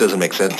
doesn't make sense.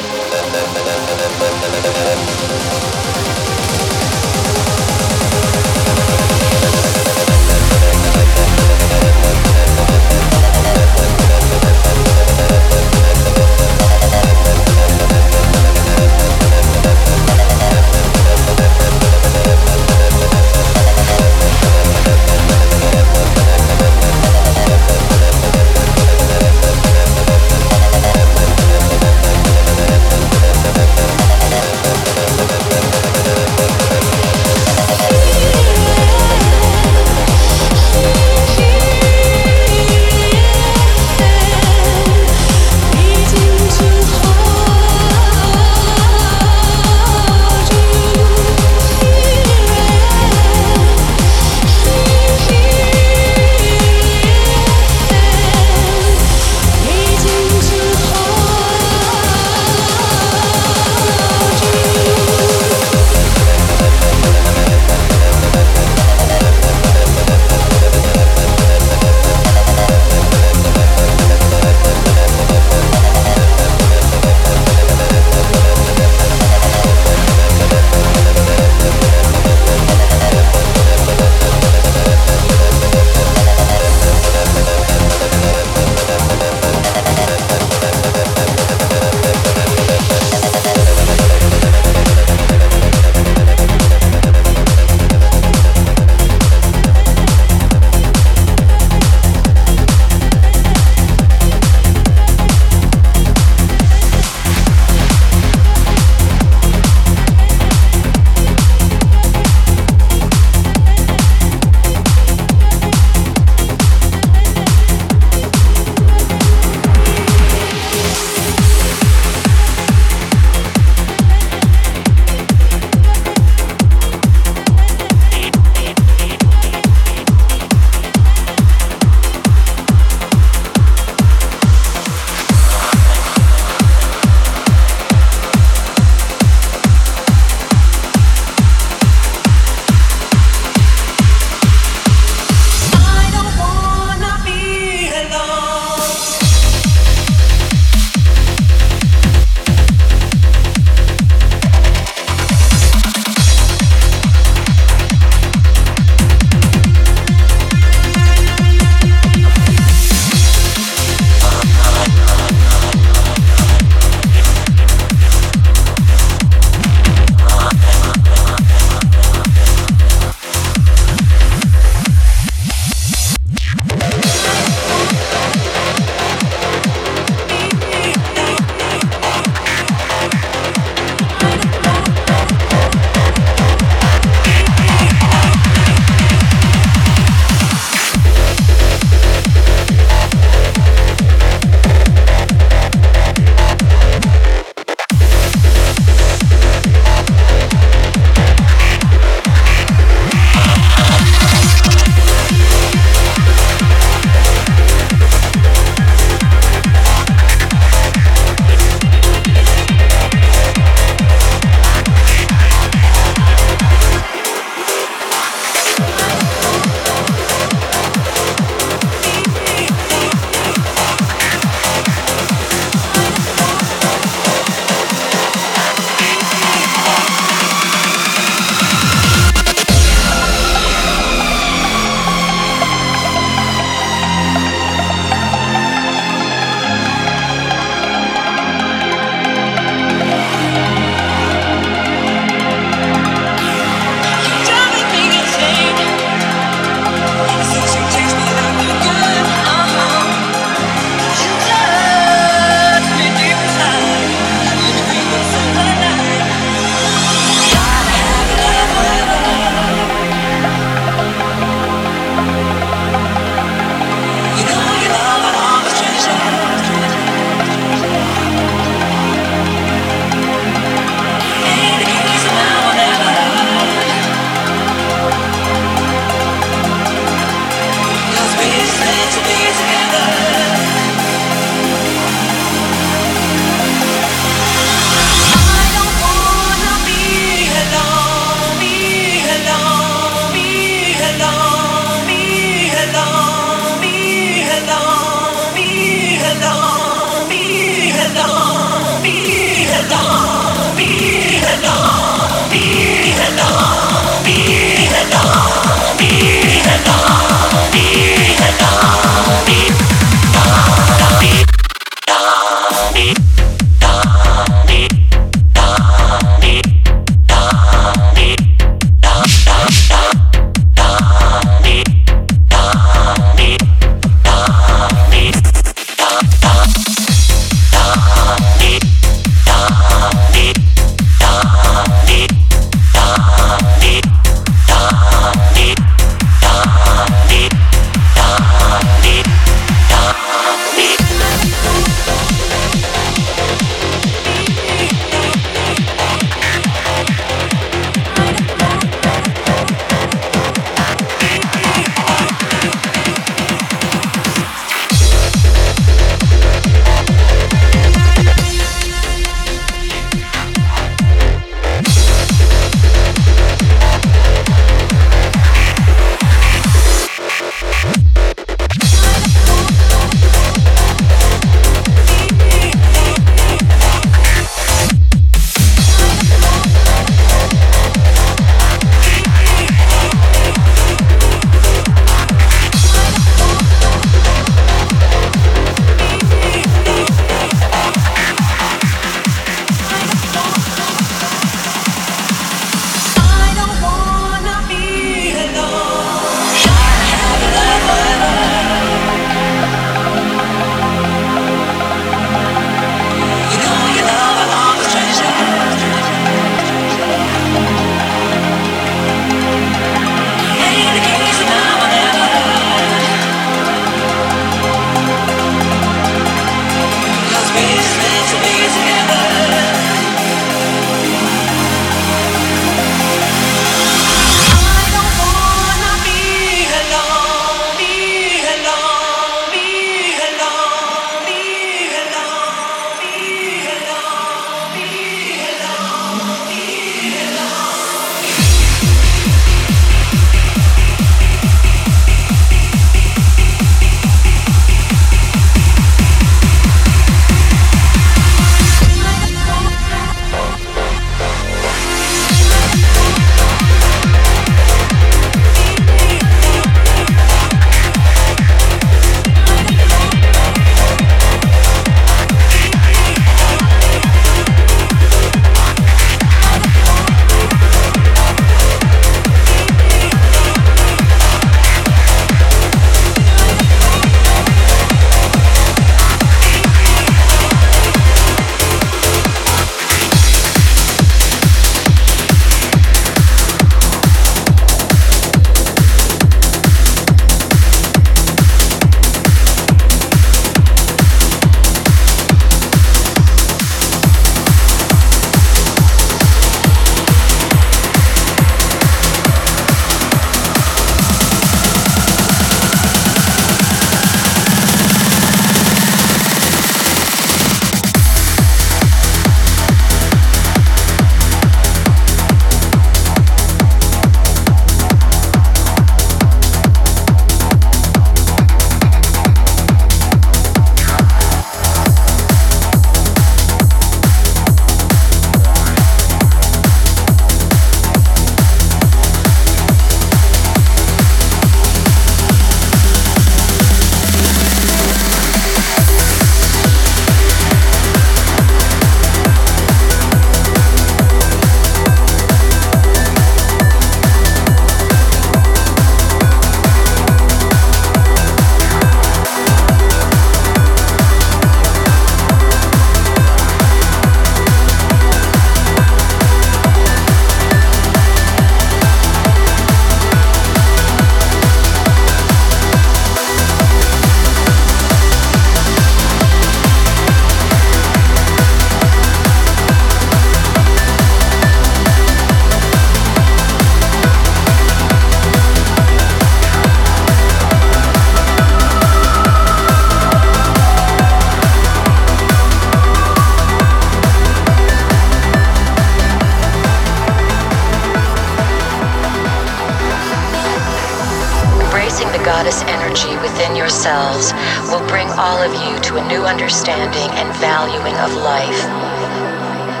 Will bring all of you to a new understanding and valuing of life.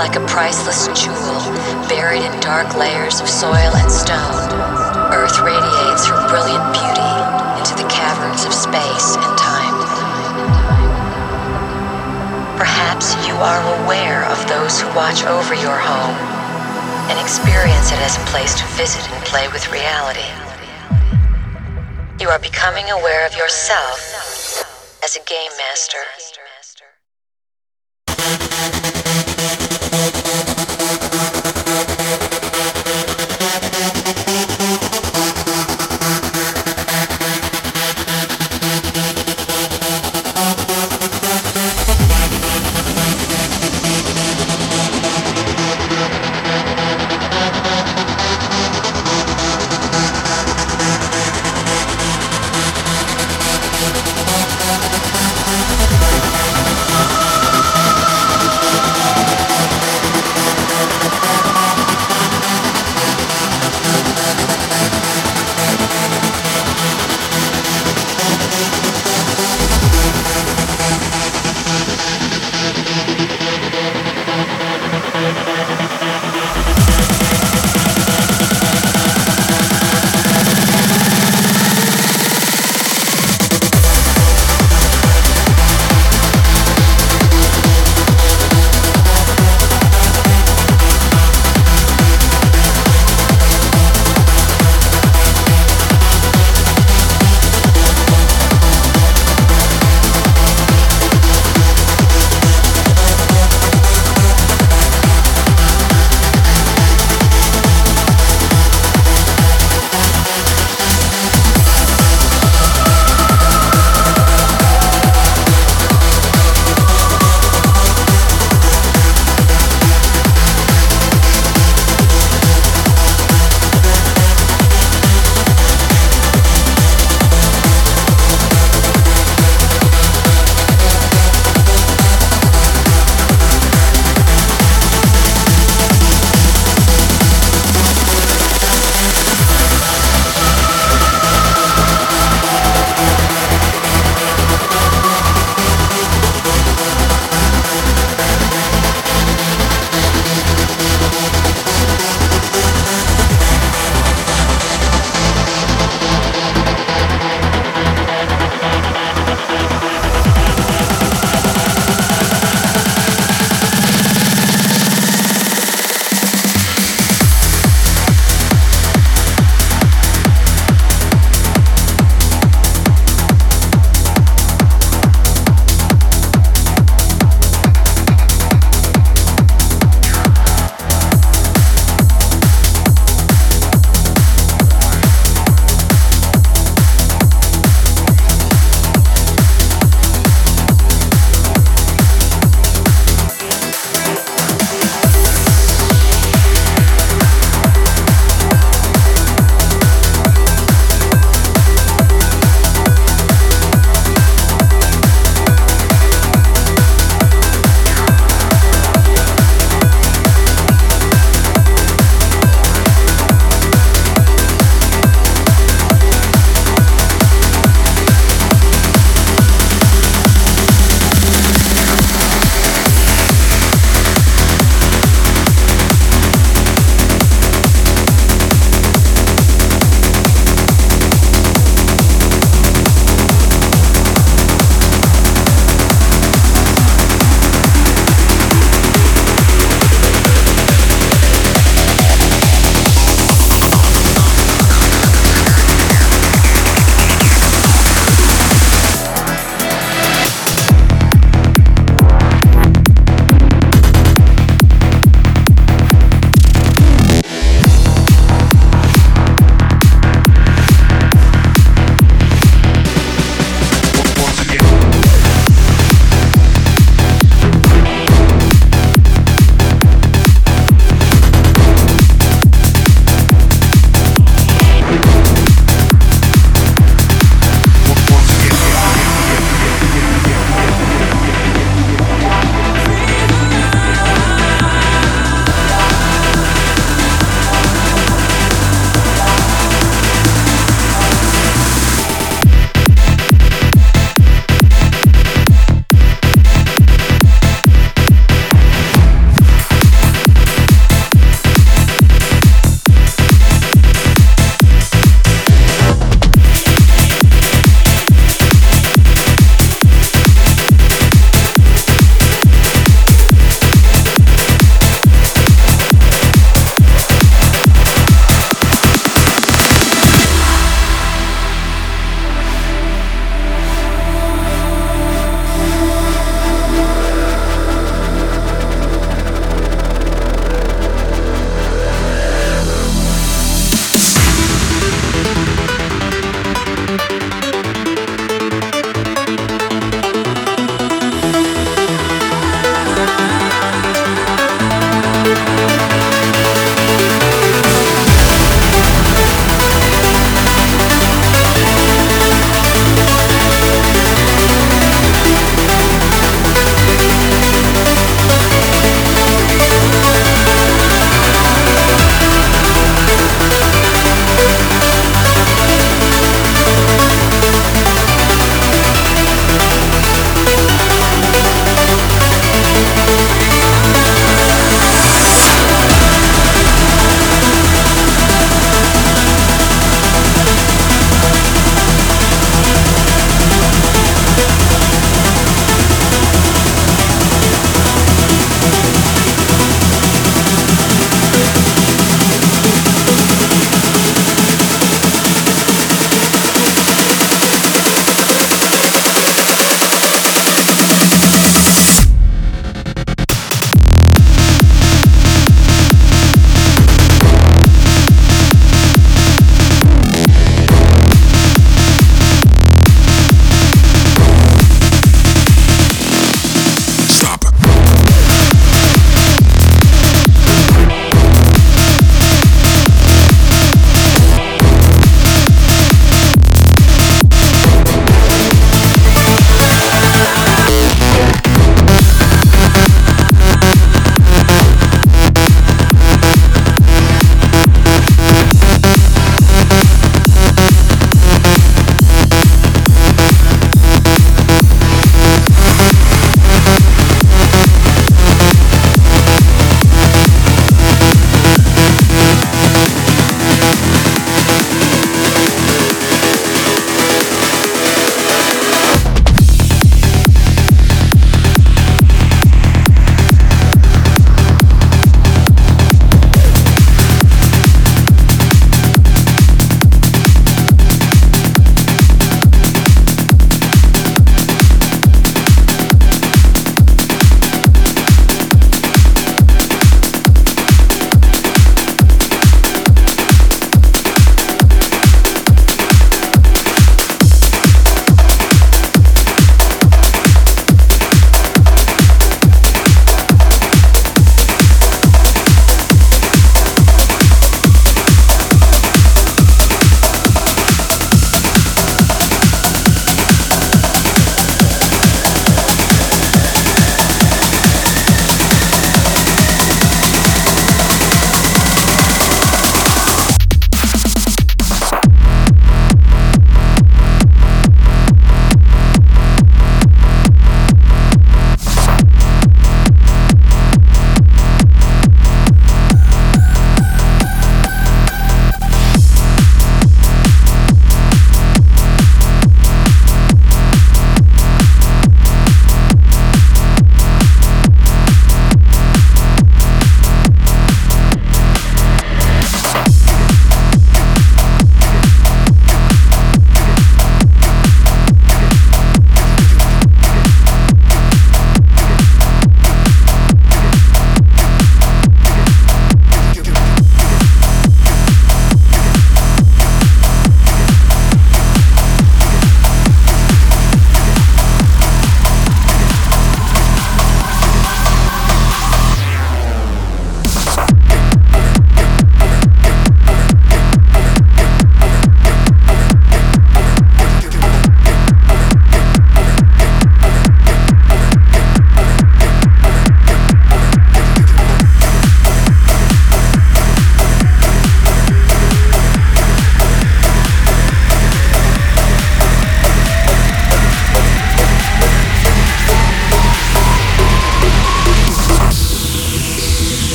like a priceless jewel buried in dark layers of soil and stone. Earth radiates her brilliant beauty into the caverns of space and time. Perhaps you are aware of those who watch over your home and experience it as a place to visit and play with reality. You are becoming aware of yourself as a game master.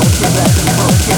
Give that,